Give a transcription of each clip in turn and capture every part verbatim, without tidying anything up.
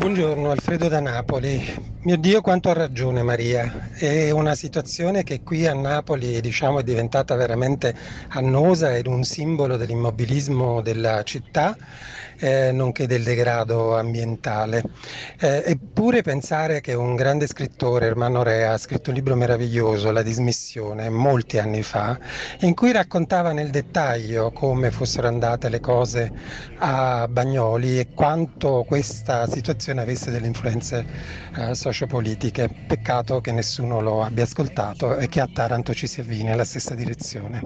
Buongiorno, Alfredo da Napoli. Mio Dio, quanto ha ragione Maria. È una situazione che qui a Napoli, diciamo, è diventata veramente annosa ed un simbolo dell'immobilismo della città, eh, nonché del degrado ambientale. Eh, eppure pensare che un grande scrittore, Ermanno Rea, ha scritto un libro meraviglioso, La Dismissione, molti anni fa, in cui raccontava nel dettaglio come fossero andate le cose a Bagnoli e quanto questa situazione avesse delle influenze eh, sociopolitiche. Peccato che nessuno lo abbia ascoltato e che a Taranto ci si avvii nella stessa direzione.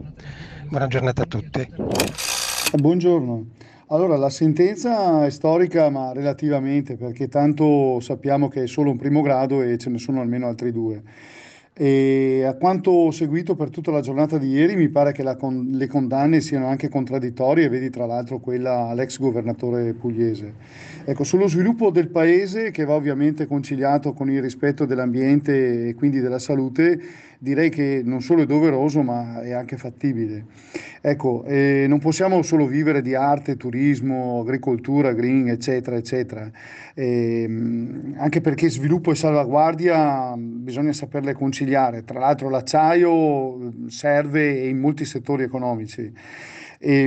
Buona giornata a tutti. Buongiorno. Allora, la sentenza è storica, ma relativamente, perché tanto sappiamo che è solo un primo grado e ce ne sono almeno altri due. E a quanto ho seguito per tutta la giornata di ieri mi pare che la con- le condanne siano anche contraddittorie, vedi tra l'altro quella all'ex governatore pugliese. Ecco, sullo sviluppo del paese, che va ovviamente conciliato con il rispetto dell'ambiente e quindi della salute, direi che non solo è doveroso ma è anche fattibile. Ecco, eh, non possiamo solo vivere di arte, turismo, agricoltura, green, eccetera, eccetera. Eh, anche perché sviluppo e salvaguardia bisogna saperle conciliare. Tra l'altro l'acciaio serve in molti settori economici. E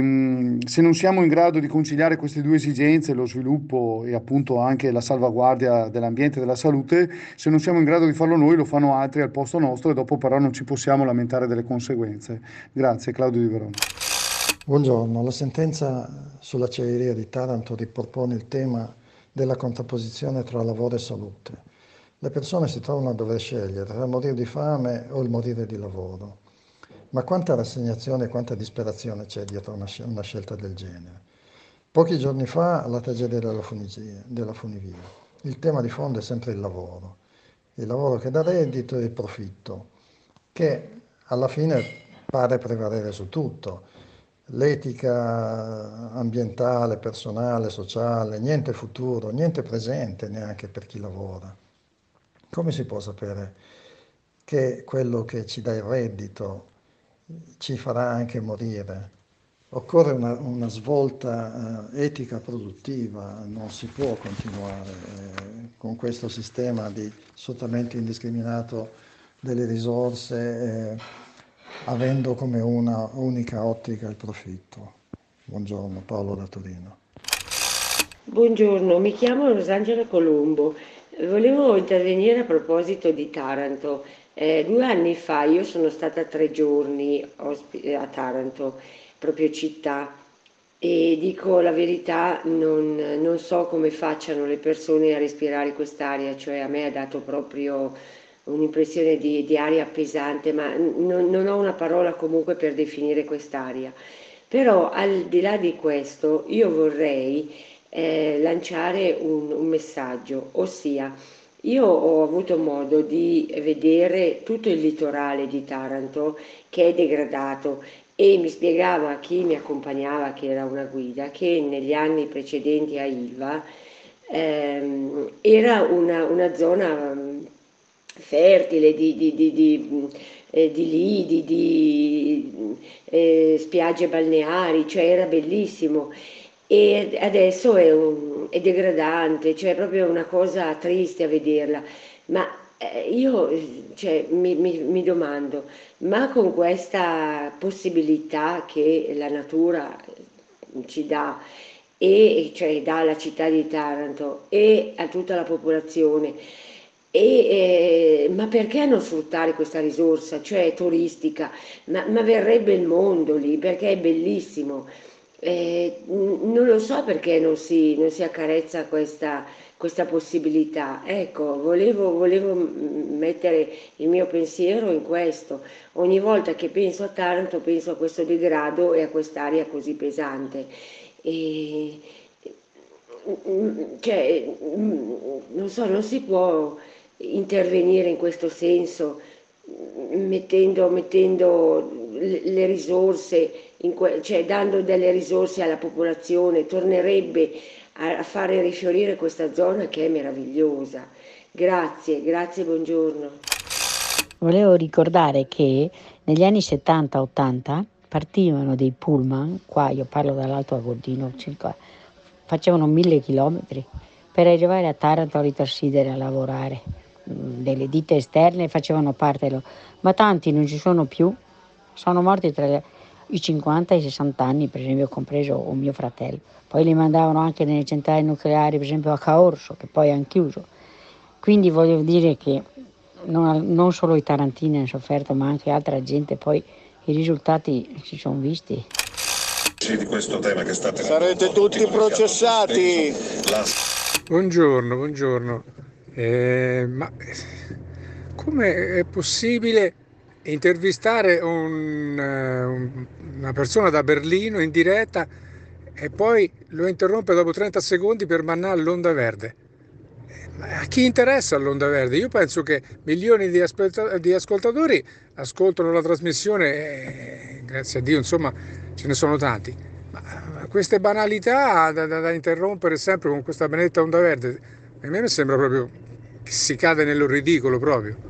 se non siamo in grado di conciliare queste due esigenze, lo sviluppo e appunto anche la salvaguardia dell'ambiente e della salute, se non siamo in grado di farlo noi, lo fanno altri al posto nostro e dopo però non ci possiamo lamentare delle conseguenze. Grazie, Claudio Di Verona. Buongiorno. La sentenza sull'acciaieria di Taranto ripropone il tema della contrapposizione tra lavoro e salute. Le persone si trovano a dover scegliere tra morire di fame o il morire di lavoro. Ma quanta rassegnazione e quanta disperazione c'è dietro una, scel- una scelta del genere? Pochi giorni fa la tragedia della, funigia, della Funivia. Il tema di fondo è sempre il lavoro. Il lavoro che dà reddito e il profitto, che alla fine pare prevalere su tutto. L'etica ambientale, personale, sociale, niente futuro, niente presente neanche per chi lavora. Come si può sapere che quello che ci dà il reddito ci farà anche morire? Occorre una, una svolta eh, etica produttiva, non si può continuare eh, con questo sistema di sfruttamento indiscriminato delle risorse eh, avendo come una unica ottica il profitto. Buongiorno, Paolo da Torino. Buongiorno, mi chiamo Rosangela Colombo. Volevo intervenire a proposito di Taranto. Eh, due anni fa io sono stata tre giorni osp- a Taranto, proprio città, e dico la verità, non, non so come facciano le persone a respirare quest'aria, cioè a me ha dato proprio un'impressione di, di aria pesante, ma non, non ho una parola comunque per definire quest'aria. Però al di là di questo io vorrei... Eh, lanciare un, un messaggio, ossia io ho avuto modo di vedere tutto il litorale di Taranto che è degradato e mi spiegava chi mi accompagnava, che era una guida, che negli anni precedenti a Ilva ehm, era una, una zona fertile di, di, di, di Eh, di lidi, di eh, spiagge balneari, cioè era bellissimo. E adesso è, un, è degradante, cioè è proprio una cosa triste a vederla, ma io cioè, mi, mi, mi domando, ma con questa possibilità che la natura ci dà, e cioè dà alla città di Taranto e a tutta la popolazione, E, eh, ma perché non sfruttare questa risorsa, cioè turistica, ma, ma verrebbe il mondo lì perché è bellissimo. Eh, non lo so perché non si, non si accarezza questa, questa possibilità. Ecco, volevo, volevo mettere il mio pensiero in questo. Ogni volta che penso a Taranto penso a questo degrado e a quest'aria così pesante. E, cioè, non so, non si può intervenire in questo senso mettendo, mettendo le risorse. In que- cioè dando delle risorse alla popolazione, tornerebbe a, a fare rifiorire questa zona che è meravigliosa. Grazie, grazie, buongiorno. Volevo ricordare che negli anni settanta ottanta partivano dei pullman, qua io parlo dall'Alto Agordino, circa, facevano mille chilometri Per arrivare a Taranto li trassidere a lavorare, delle ditte esterne facevano parte, ma tanti non ci sono più, sono morti tra i cinquanta e i sessanta anni, per esempio compreso un mio fratello. Poi li mandavano anche nelle centrali nucleari, per esempio a Caorso, che poi hanno chiuso. Quindi voglio dire che non, non solo i tarantini hanno sofferto, ma anche altra gente, poi i risultati si sono visti. Di questo tema che state sarete tutti processati. Buongiorno, buongiorno. Eh, ma come è possibile intervistare un, una persona da Berlino in diretta e poi lo interrompe dopo trenta secondi per mandare all'onda verde? Ma a chi interessa l'onda verde? Io penso che milioni di, aspetta- di ascoltatori ascoltano la trasmissione e, grazie a Dio, insomma, ce ne sono tanti. Ma queste banalità da, da, da interrompere sempre con questa benedetta onda verde, a me mi sembra proprio che si cade nello ridicolo proprio.